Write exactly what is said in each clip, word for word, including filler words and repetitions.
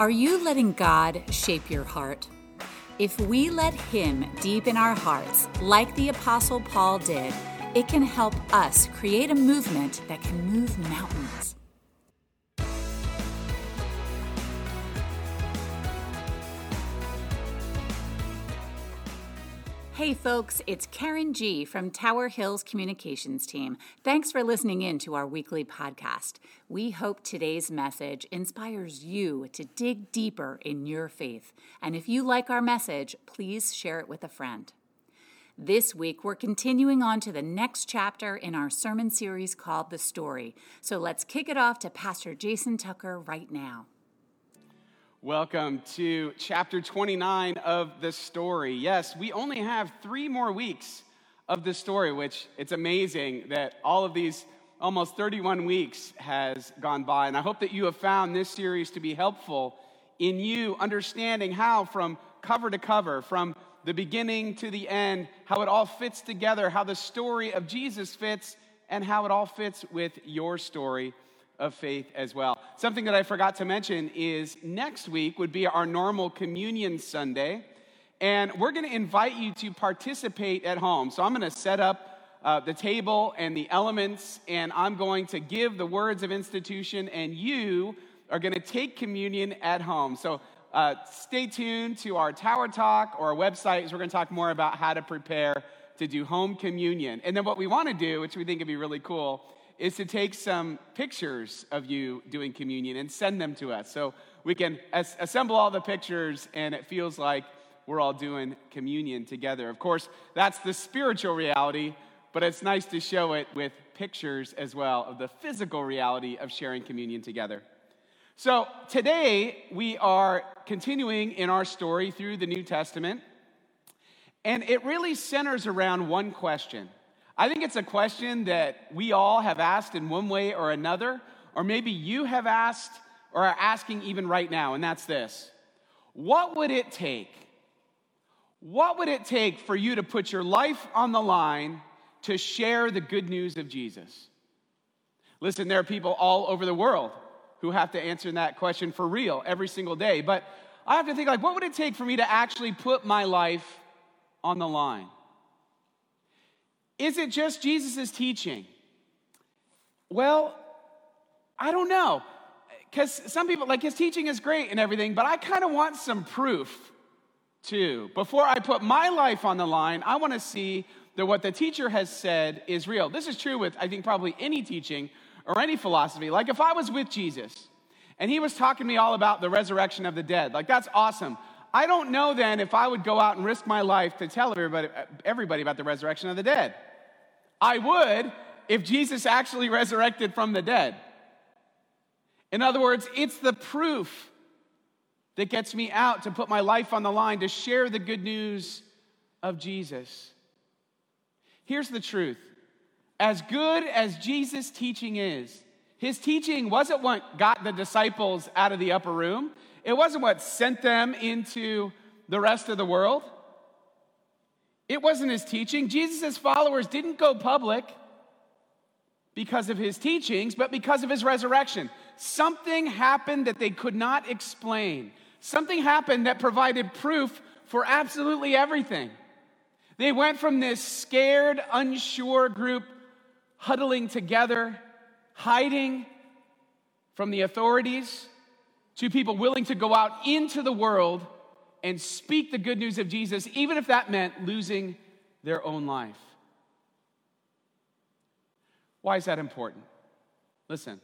Are you letting God shape your heart? If we let Him deep in our hearts, like the Apostle Paul did, it can help us create a movement that can move mountains. Hey folks, it's Karen G. from Tower Hills Communications Team. Thanks for listening in to our weekly podcast. We hope today's message inspires you to dig deeper in your faith. And if you like our message, please share it with a friend. This week, we're continuing on to the next chapter in our sermon series called The Story. So let's kick it off to Pastor Jason Tucker right now. Welcome to chapter twenty-nine of The Story. Yes, we only have three more weeks of The Story, which it's amazing that all of these almost thirty-one weeks has gone by. And I hope that you have found this series to be helpful in you understanding how from cover to cover, from the beginning to the end, how it all fits together, how the story of Jesus fits, and how it all fits with your story of faith as well. Something that I forgot to mention is next week would be our normal Communion Sunday, and we're going to invite you to participate at home. So I'm going to set up uh, the table and the elements, and I'm going to give the words of institution, and you are going to take communion at home. So uh, stay tuned to our Tower Talk or our website, because we're going to talk more about how to prepare to do home communion. And then what we want to do, which we think would be really cool, is to take some pictures of you doing communion and send them to us so we can as- assemble all the pictures and it feels like we're all doing communion together. Of course, that's the spiritual reality, but it's nice to show it with pictures as well of the physical reality of sharing communion together. So today we are continuing in our story through the New Testament, and it really centers around one question. I think it's a question that we all have asked in one way or another, or maybe you have asked or are asking even right now, and that's this. What would it take? What would it take for you to put your life on the line to share the good news of Jesus? Listen, there are people all over the world who have to answer that question for real every single day, but I have to think, like, what would it take for me to actually put my life on the line? Is it just Jesus' teaching? Well, I don't know. Because some people, like, his teaching is great and everything, but I kind of want some proof, too. Before I put my life on the line, I want to see that what the teacher has said is real. This is true with, I think, probably any teaching or any philosophy. Like, if I was with Jesus, and he was talking to me all about the resurrection of the dead, like, that's awesome. I don't know, then, if I would go out and risk my life to tell everybody, everybody about the resurrection of the dead. I would if Jesus actually resurrected from the dead. In other words, it's the proof that gets me out to put my life on the line to share the good news of Jesus. Here's the truth. As good as Jesus' teaching is, his teaching wasn't what got the disciples out of the upper room. It wasn't what sent them into the rest of the world. It wasn't his teaching. Jesus' followers didn't go public because of his teachings, but because of his resurrection. Something happened that they could not explain. Something happened that provided proof for absolutely everything. They went from this scared, unsure group huddling together, hiding from the authorities, to people willing to go out into the world and speak the good news of Jesus, even if that meant losing their own life. Why is that important? Listen,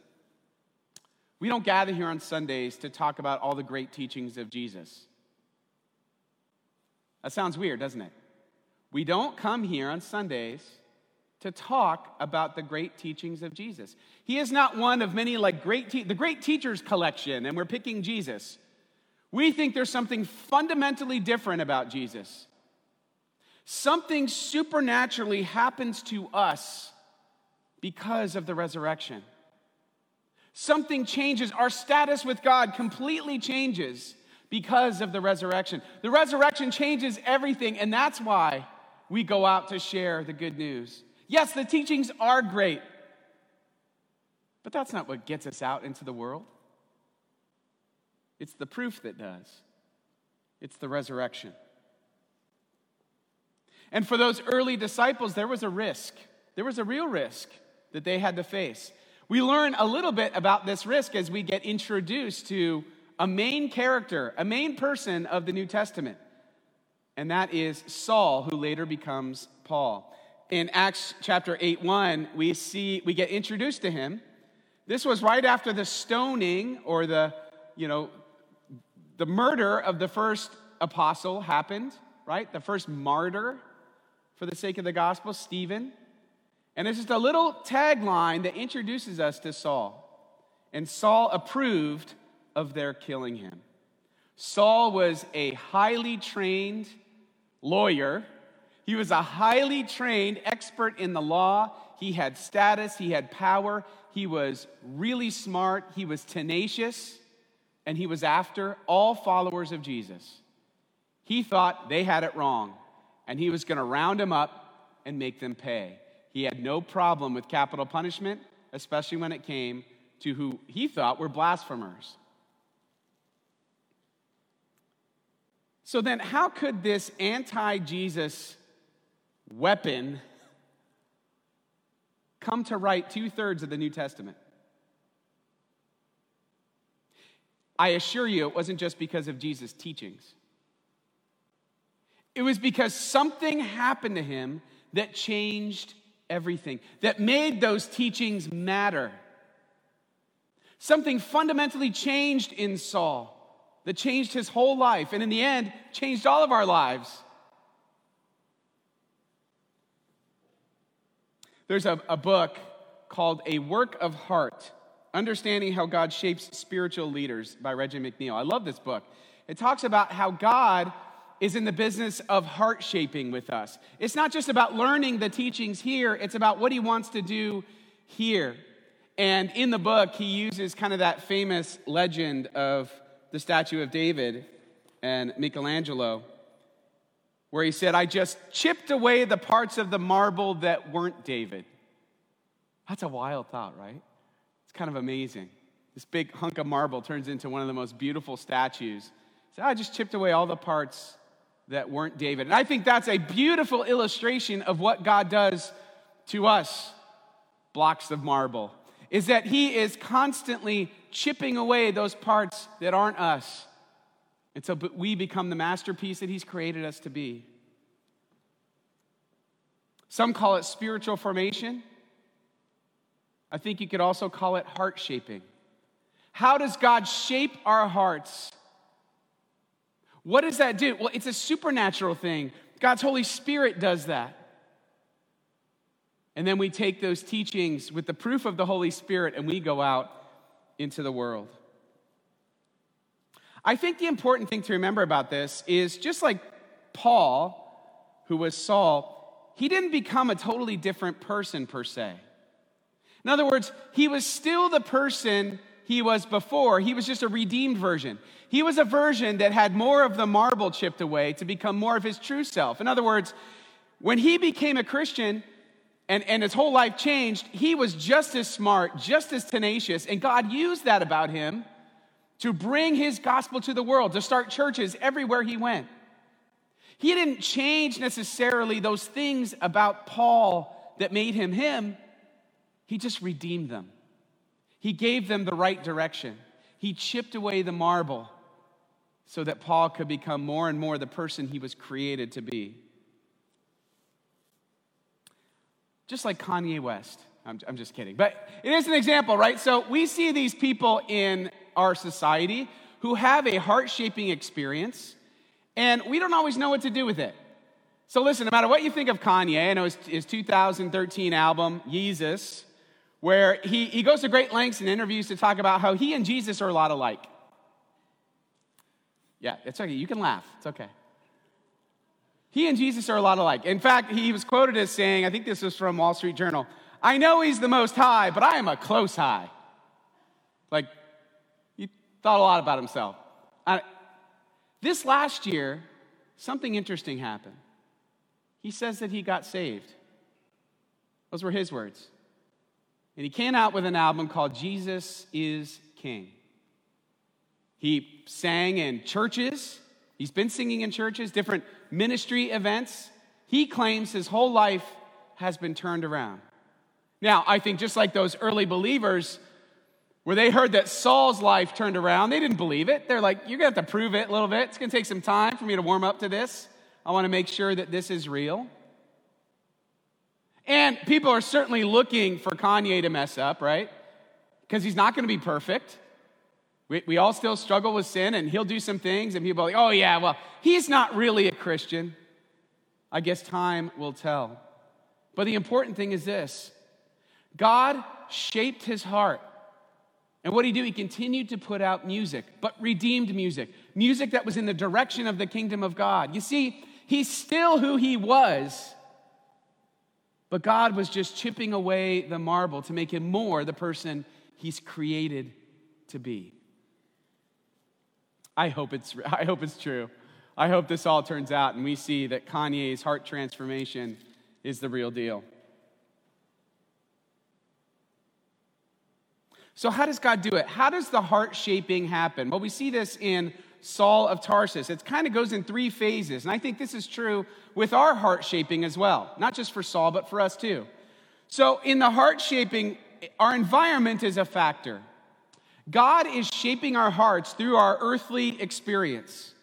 we don't gather here on Sundays to talk about all the great teachings of Jesus. That sounds weird, doesn't it? We don't come here on Sundays to talk about the great teachings of Jesus. He is not one of many, like, great te- the great teachers collection, and we're picking Jesus. We think there's something fundamentally different about Jesus. Something supernaturally happens to us because of the resurrection. Something changes. Our status with God completely changes because of the resurrection. The resurrection changes everything, and that's why we go out to share the good news. Yes, the teachings are great, but that's not what gets us out into the world. It's the proof that does. It's the resurrection. And for those early disciples, there was a risk. There was a real risk that they had to face. We learn a little bit about this risk as we get introduced to a main character, a main person of the New Testament. And that is Saul, who later becomes Paul. In Acts chapter eight one, we see we get introduced to him. This was right after the stoning or the, you know, the murder of the first apostle happened, right? The first martyr for the sake of the gospel, Stephen. And there's just a little tagline that introduces us to Saul. And Saul approved of their killing him. Saul was a highly trained lawyer. He was a highly trained expert in the law. He had status. He had power. He was really smart. He was tenacious. And he was after all followers of Jesus. He thought they had it wrong. And he was going to round them up and make them pay. He had no problem with capital punishment, especially when it came to who he thought were blasphemers. So then, how could this anti-Jesus weapon come to write two-thirds of the New Testament? I assure you, it wasn't just because of Jesus' teachings. It was because something happened to him that changed everything, that made those teachings matter. Something fundamentally changed in Saul that changed his whole life, and in the end, changed all of our lives. There's a, a book called A Work of Heart, Understanding How God Shapes Spiritual Leaders by Reggie McNeal. I love this book. It talks about how God is in the business of heart shaping with us. It's not just about learning the teachings here, it's about what he wants to do here. And in the book, he uses kind of that famous legend of the statue of David and Michelangelo, where he said, "I just chipped away the parts of the marble that weren't David." That's a wild thought, right? It's kind of amazing. This big hunk of marble turns into one of the most beautiful statues. So I just chipped away all the parts that weren't David. And I think that's a beautiful illustration of what God does to us, blocks of marble, is that he is constantly chipping away those parts that aren't us until we become the masterpiece that he's created us to be. Some call it spiritual formation. I think you could also call it heart shaping. How does God shape our hearts? What does that do? Well, it's a supernatural thing. God's Holy Spirit does that. And then we take those teachings with the proof of the Holy Spirit and we go out into the world. I think the important thing to remember about this is just like Paul, who was Saul, he didn't become a totally different person per se. In other words, he was still the person he was before. He was just a redeemed version. He was a version that had more of the marble chipped away to become more of his true self. In other words, when he became a Christian and, and his whole life changed, he was just as smart, just as tenacious, and God used that about him to bring his gospel to the world, to start churches everywhere he went. He didn't change necessarily those things about Paul that made him him. He just redeemed them. He gave them the right direction. He chipped away the marble so that Paul could become more and more the person he was created to be. Just like Kanye West. I'm, I'm just kidding. But it is an example, right? So we see these people in our society who have a heart-shaping experience, and we don't always know what to do with it. So listen, no matter what you think of Kanye, I know his, his two thousand thirteen album, Yeezus, where he, he goes to great lengths in interviews to talk about how he and Jesus are a lot alike. Yeah, it's okay. You can laugh. It's okay. He and Jesus are a lot alike. In fact, he was quoted as saying, I think this was from Wall Street Journal, "I know he's the most high, but I am a close high." Like, he thought a lot about himself. I, this last year, something interesting happened. He says that he got saved. Those were his words. And he came out with an album called Jesus is King. He sang in churches. He's been singing in churches, different ministry events. He claims his whole life has been turned around. Now, I think just like those early believers, where they heard that Saul's life turned around, they didn't believe it. They're like, you're going to have to prove it a little bit. It's going to take some time for me to warm up to this. I want to make sure that this is real. And people are certainly looking for Kanye to mess up, right? Because he's not going to be perfect. We, we all still struggle with sin, and he'll do some things, and people are like, oh, yeah, well, he's not really a Christian. I guess time will tell. But the important thing is this. God shaped his heart. And what did he do? He continued to put out music, but redeemed music. Music that was in the direction of the kingdom of God. You see, he's still who he was, but God was just chipping away the marble to make him more the person he's created to be. I hope it's, I hope it's true. I hope this all turns out and we see that Kanye's heart transformation is the real deal. So how does God do it? How does the heart shaping happen? Well, we see this in Saul of Tarsus. It kind of goes in three phases, and I think this is true with our heart shaping as well, not just for Saul, but for us too. So in the heart shaping, our environment is a factor. God is shaping our hearts through our earthly experience.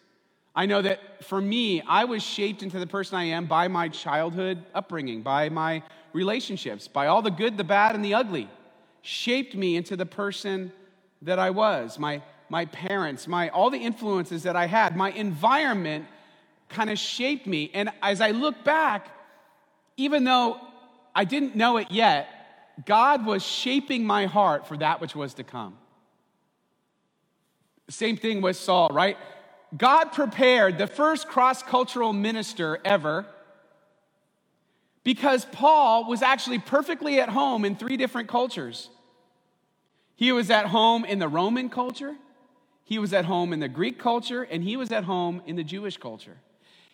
I know that for me, I was shaped into the person I am by my childhood upbringing, by my relationships, by all the good, the bad, and the ugly. Shaped me into the person that I was. My my parents, my all the influences that I had, my environment kind of shaped me. And as I look back, even though I didn't know it yet, God was shaping my heart for that which was to come. Same thing with Saul, right? God prepared the first cross-cultural minister ever, because Paul was actually perfectly at home in three different cultures. He was at home in the Roman culture, he was at home in the Greek culture, and he was at home in the Jewish culture.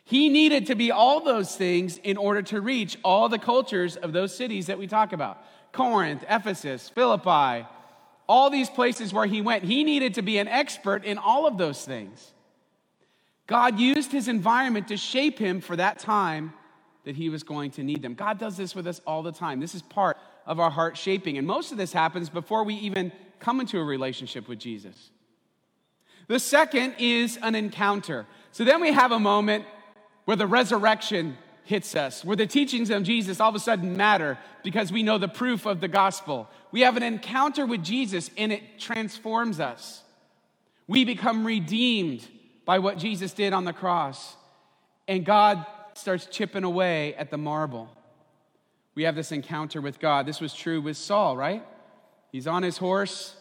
He needed to be all those things in order to reach all the cultures of those cities that we talk about. Corinth, Ephesus, Philippi, all these places where he went. He needed to be an expert in all of those things. God used his environment to shape him for that time that he was going to need them. God does this with us all the time. This is part of our heart shaping. And most of this happens before we even come into a relationship with Jesus. The second is an encounter. So then we have a moment where the resurrection hits us, where the teachings of Jesus all of a sudden matter because we know the proof of the gospel. We have an encounter with Jesus and it transforms us. We become redeemed by what Jesus did on the cross. And God starts chipping away at the marble. We have this encounter with God. This was true with Saul, right? He's on his horse,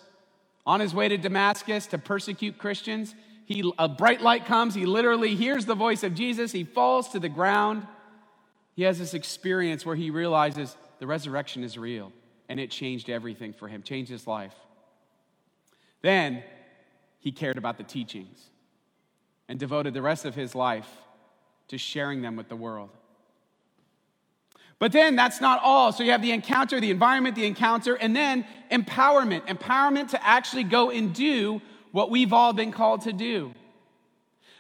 on his way to Damascus to persecute Christians. He, a bright light comes. He literally hears the voice of Jesus. He falls to the ground. He has this experience where he realizes the resurrection is real, and it changed everything for him, changed his life. Then he cared about the teachings and devoted the rest of his life to sharing them with the world. But then that's not all. So you have the encounter, the environment, the encounter, and then empowerment. Empowerment to actually go and do what we've all been called to do.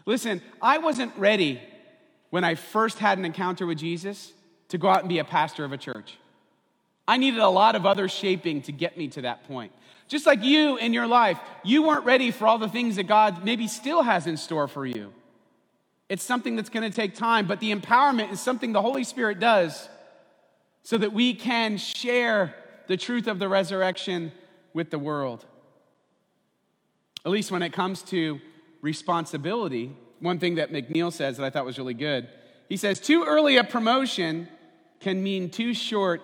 Listen, I wasn't ready when I first had an encounter with Jesus to go out and be a pastor of a church. I needed a lot of other shaping to get me to that point. Just like you in your life, you weren't ready for all the things that God maybe still has in store for you. It's something that's going to take time, but the empowerment is something the Holy Spirit does so that we can share the truth of the resurrection with the world. At least when it comes to responsibility, one thing that McNeal says that I thought was really good, he says, too early a promotion can mean too short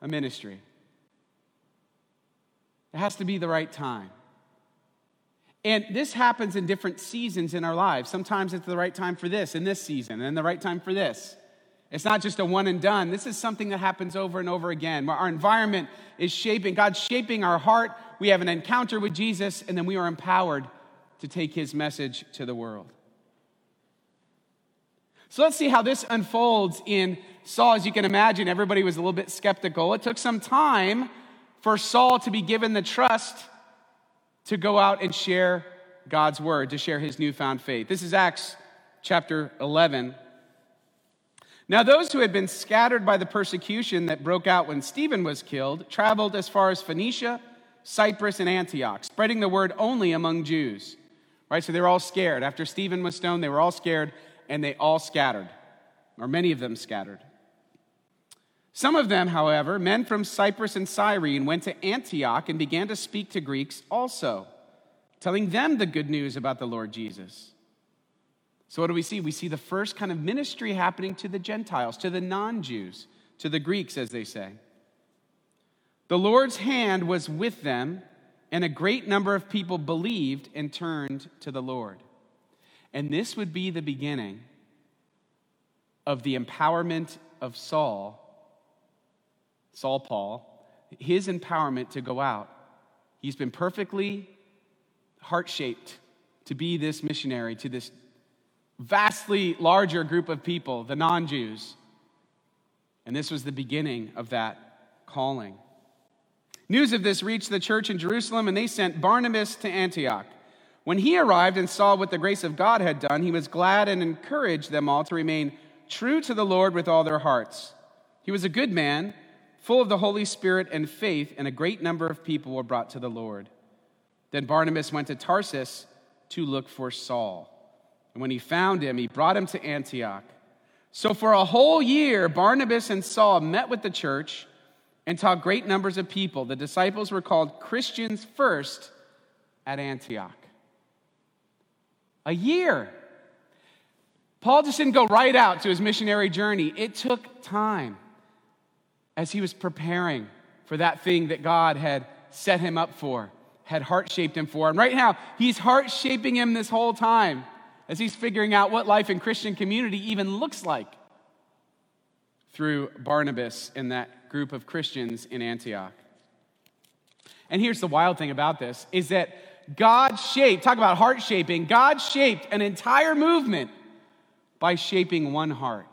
a ministry. It has to be the right time. And this happens in different seasons in our lives. Sometimes it's the right time for this in this season, and the right time for this. It's not just a one and done. This is something that happens over and over again. Our environment is shaping, God's shaping our heart. We have an encounter with Jesus, and then we are empowered to take his message to the world. So let's see how this unfolds in Saul. As you can imagine, everybody was a little bit skeptical. It took some time for Saul to be given the trust to go out and share God's word to share his newfound faith. This is Acts chapter eleven. Now those who had been scattered by the persecution that broke out when Stephen was killed traveled as far as Phoenicia, Cyprus, and Antioch, spreading the word only among Jews. Right, so they were all scared. After Stephen was stoned, they were all scared, and they all scattered, or many of them scattered. Some of them, however, men from Cyprus and Cyrene, went to Antioch and began to speak to Greeks also, telling them the good news about the Lord Jesus. So what do we see? We see the first kind of ministry happening to the Gentiles, to the non-Jews, to the Greeks, as they say. The Lord's hand was with them, and a great number of people believed and turned to the Lord. And this would be the beginning of the empowerment of Saul, Saul Paul, his empowerment to go out. He's been perfectly heart-shaped to be this missionary to this vastly larger group of people, the non-Jews. And this was the beginning of that calling. News of this reached the church in Jerusalem, and they sent Barnabas to Antioch. When he arrived and saw what the grace of God had done, he was glad and encouraged them all to remain true to the Lord with all their hearts. He was a good man, full of the Holy Spirit and faith, and a great number of people were brought to the Lord. Then Barnabas went to Tarsus to look for Saul. And when he found him, he brought him to Antioch. So for a whole year, Barnabas and Saul met with the church and taught great numbers of people. The disciples were called Christians first at Antioch. A year. Paul just didn't go right out to his missionary journey. It took time as he was preparing for that thing that God had set him up for, had heart-shaped him for. And right now, he's heart-shaping him this whole time, as he's figuring out what life in Christian community even looks like through Barnabas and that group of Christians in Antioch. And here's the wild thing about this, is that God shaped, talk about heart shaping, God shaped an entire movement by shaping one heart.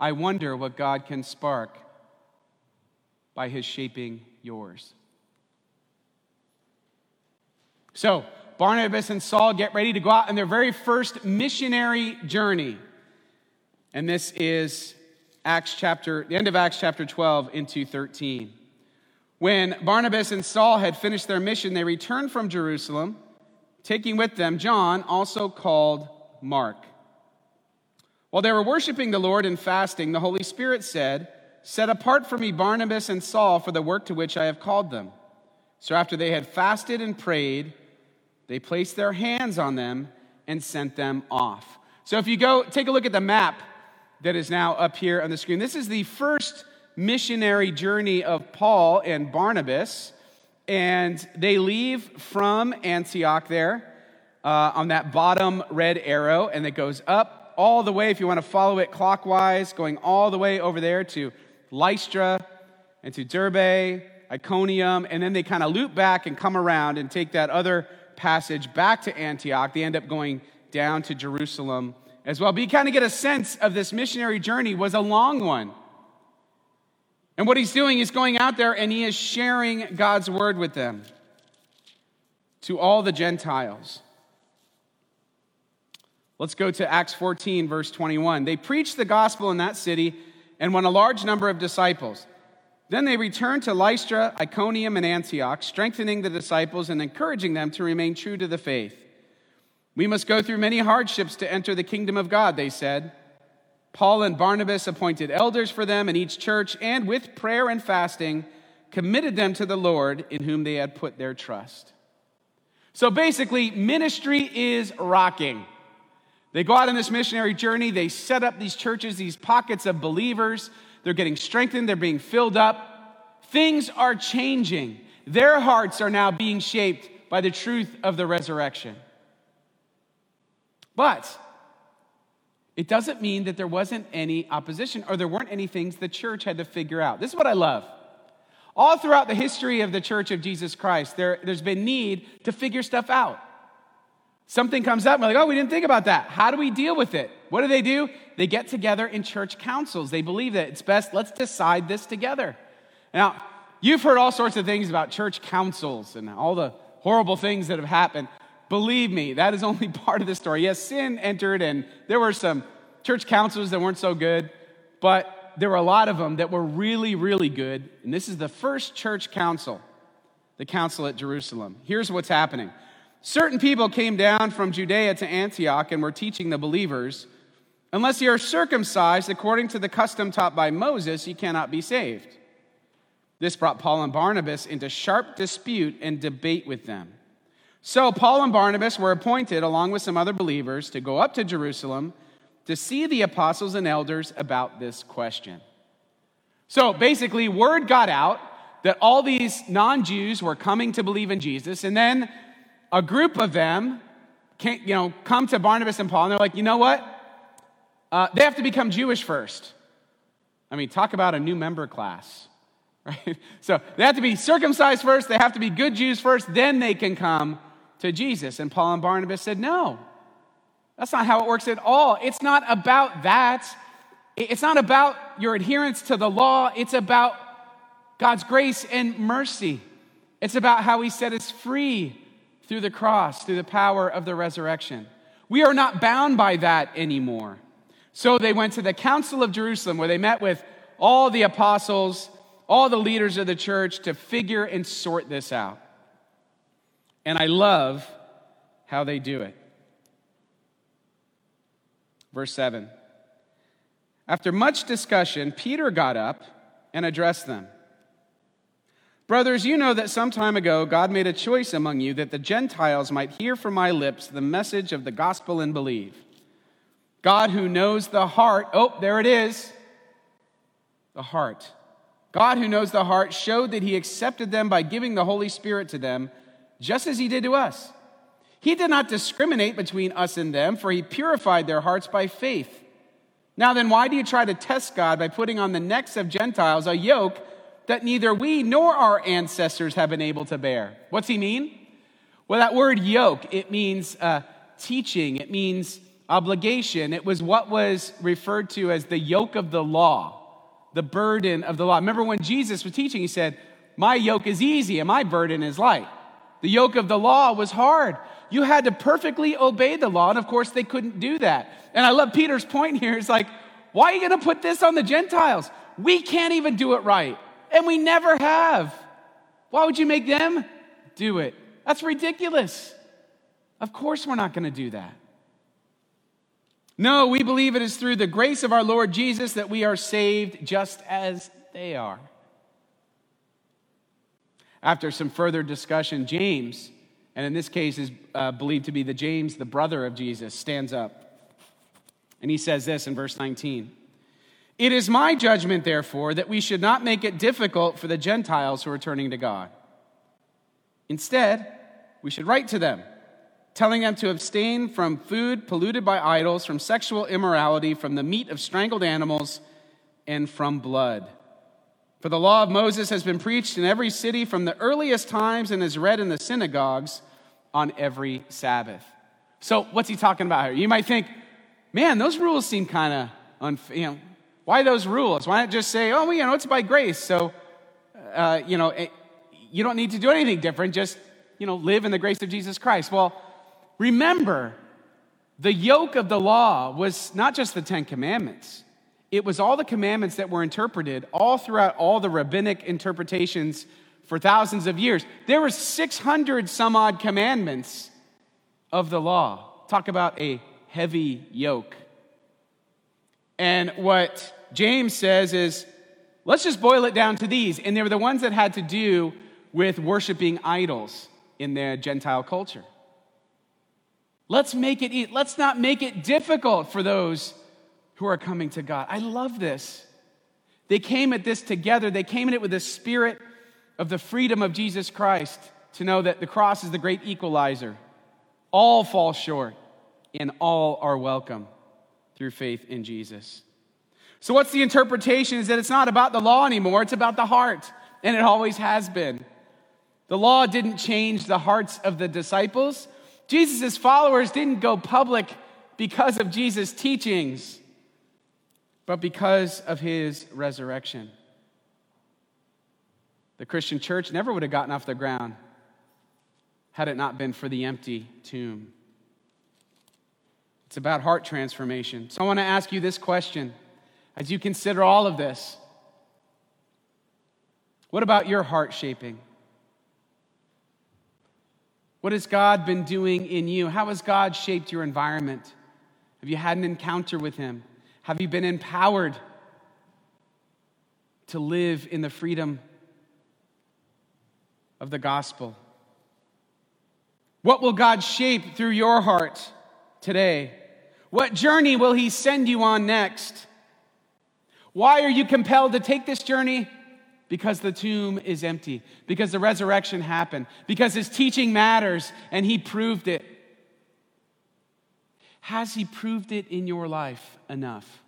I wonder what God can spark by his shaping yours. So, Barnabas and Saul get ready to go out on their very first missionary journey. And this is Acts chapter, the end of Acts chapter twelve into thirteen. When Barnabas and Saul had finished their mission, they returned from Jerusalem, taking with them John, also called Mark. While they were worshiping the Lord and fasting, the Holy Spirit said, "Set apart for me Barnabas and Saul for the work to which I have called them." So after they had fasted and prayed, they placed their hands on them and sent them off. So if you go take a look at the map that is now up here on the screen, this is the first missionary journey of Paul and Barnabas, and they leave from Antioch there uh, on that bottom red arrow, and it goes up all the way, if you want to follow it clockwise, going all the way over there to Lystra and to Derbe, Iconium, and then they kind of loop back and come around and take that other passage back to Antioch. They end up going down to Jerusalem as well. But you kind of get a sense of this missionary journey was a long one. And what he's doing is going out there and he is sharing God's word with them to all the Gentiles. Let's go to Acts fourteen, verse twenty-one. They preached the gospel in that city and won a large number of disciples. Then they returned to Lystra, Iconium, and Antioch, strengthening the disciples and encouraging them to remain true to the faith. "We must go through many hardships to enter the kingdom of God," they said. Paul and Barnabas appointed elders for them in each church and with prayer and fasting committed them to the Lord in whom they had put their trust. So basically, ministry is rocking. They go out on this missionary journey. They set up these churches, these pockets of believers. They're getting strengthened. They're being filled up. Things are changing. Their hearts are now being shaped by the truth of the resurrection. But it doesn't mean that there wasn't any opposition or there weren't any things the church had to figure out. This is what I love. All throughout the history of the Church of Jesus Christ, there, there's been need to figure stuff out. Something comes up, and we're like, oh, we didn't think about that. How do we deal with it? What do they do? They get together in church councils. They believe that it's best, let's decide this together. Now, you've heard all sorts of things about church councils and all the horrible things that have happened. Believe me, that is only part of the story. Yes, sin entered, and there were some church counselors that weren't so good, but there were a lot of them that were really, really good. And this is the first church council, the Council at Jerusalem. Here's what's happening. Certain people came down from Judea to Antioch and were teaching the believers, unless you are circumcised according to the custom taught by Moses, you cannot be saved. This brought Paul and Barnabas into sharp dispute and debate with them. So Paul and Barnabas were appointed, along with some other believers, to go up to Jerusalem to see the apostles and elders about this question. So basically, word got out that all these non-Jews were coming to believe in Jesus, and then a group of them came, you know, come to Barnabas and Paul, and they're like, you know what? Uh, they have to become Jewish first. I mean, talk about a new member class, right? So they have to be circumcised first, they have to be good Jews first, then they can come to Jesus. And Paul and Barnabas said, no. That's not how it works at all. It's not about that. It's not about your adherence to the law. It's about God's grace and mercy. It's about how he set us free through the cross, through the power of the resurrection. We are not bound by that anymore. So they went to the Council of Jerusalem, where they met with all the apostles, all the leaders of the church, to figure and sort this out. And I love how they do it. Verse seven, after much discussion, Peter got up and addressed them. Brothers, you know that some time ago God made a choice among you that the Gentiles might hear from my lips the message of the gospel and believe. God who knows the heart, oh, there it is, the heart. God who knows the heart showed that he accepted them by giving the Holy Spirit to them, just as he did to us. He did not discriminate between us and them, for he purified their hearts by faith. Now then, why do you try to test God by putting on the necks of Gentiles a yoke that neither we nor our ancestors have been able to bear? What's he mean? Well, that word yoke, it means uh, teaching. It means obligation. It was what was referred to as the yoke of the law, the burden of the law. Remember when Jesus was teaching, he said, my yoke is easy and my burden is light. The yoke of the law was hard. You had to perfectly obey the law, and of course they couldn't do that. And I love Peter's point here. It's like, why are you going to put this on the Gentiles? We can't even do it right, and we never have. Why would you make them do it? That's ridiculous. Of course we're not going to do that. No, we believe it is through the grace of our Lord Jesus that we are saved just as they are. After some further discussion, James, and in this case is uh, believed to be the James, the brother of Jesus, stands up. And he says this in verse nineteen. It is my judgment, therefore, that we should not make it difficult for the Gentiles who are turning to God. Instead, we should write to them, telling them to abstain from food polluted by idols, from sexual immorality, from the meat of strangled animals, and from blood. For the law of Moses has been preached in every city from the earliest times and is read in the synagogues on every Sabbath. So what's he talking about here? You might think, man, those rules seem kind of unfair. You know, why those rules? Why not just say, oh, well, you know, it's by grace. So, uh, you know, it, you don't need to do anything different. Just, you know, live in the grace of Jesus Christ. Well, remember, the yoke of the law was not just the Ten Commandments. It was all the commandments that were interpreted all throughout all the rabbinic interpretations for thousands of years. There were six hundred some odd commandments of the law. Talk about a heavy yoke. And what James says is, let's just boil it down to these. And they were the ones that had to do with worshiping idols in their Gentile culture. Let's make it easy. Let's not make it difficult for those who are coming to God. I love this. They came at this together. They came at it with the spirit of the freedom of Jesus Christ to know that the cross is the great equalizer. All fall short and all are welcome through faith in Jesus. So what's the interpretation is that it's not about the law anymore. It's about the heart, and it always has been. The law didn't change the hearts of the disciples. Jesus' followers didn't go public because of Jesus' teachings, but because of his resurrection. The Christian church never would have gotten off the ground had it not been for the empty tomb. It's about heart transformation. So I want to ask you this question as you consider all of this. What about your heart shaping? What has God been doing in you? How has God shaped your environment? Have you had an encounter with him? Have you been empowered to live in the freedom of the gospel? What will God shape through your heart today? What journey will he send you on next? Why are you compelled to take this journey? Because the tomb is empty, because the resurrection happened, because his teaching matters and he proved it. Has he proved it in your life enough?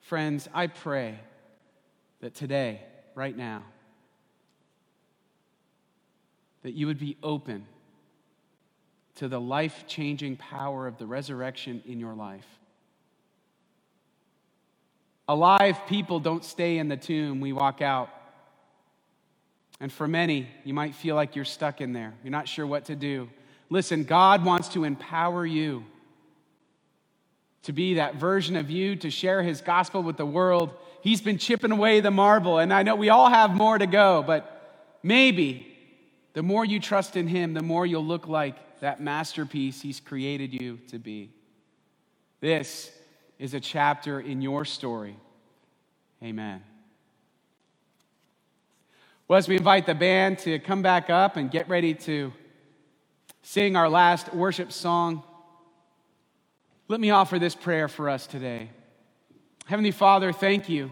Friends, I pray that today, right now, that you would be open to the life-changing power of the resurrection in your life. Alive people don't stay in the tomb. We walk out. And for many, you might feel like you're stuck in there. You're not sure what to do. Listen, God wants to empower you to be that version of you, to share his gospel with the world. He's been chipping away the marble, and I know we all have more to go, but maybe the more you trust in him, the more you'll look like that masterpiece he's created you to be. This is a chapter in your story. Amen. Well, as we invite the band to come back up and get ready to sing our last worship song, let me offer this prayer for us today. Heavenly Father, thank you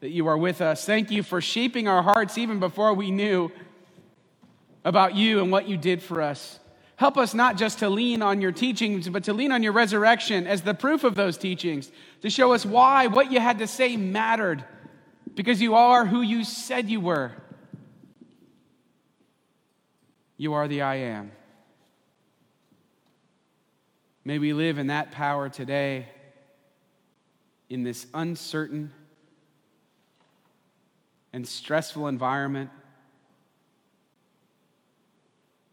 that you are with us. Thank you for shaping our hearts even before we knew about you and what you did for us. Help us not just to lean on your teachings, but to lean on your resurrection as the proof of those teachings, to show us why what you had to say mattered, because you are who you said you were. You are the I am. May we live in that power today, in this uncertain and stressful environment.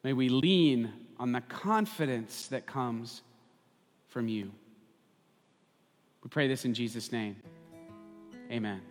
May we lean on the confidence that comes from you. We pray this in Jesus' name. Amen.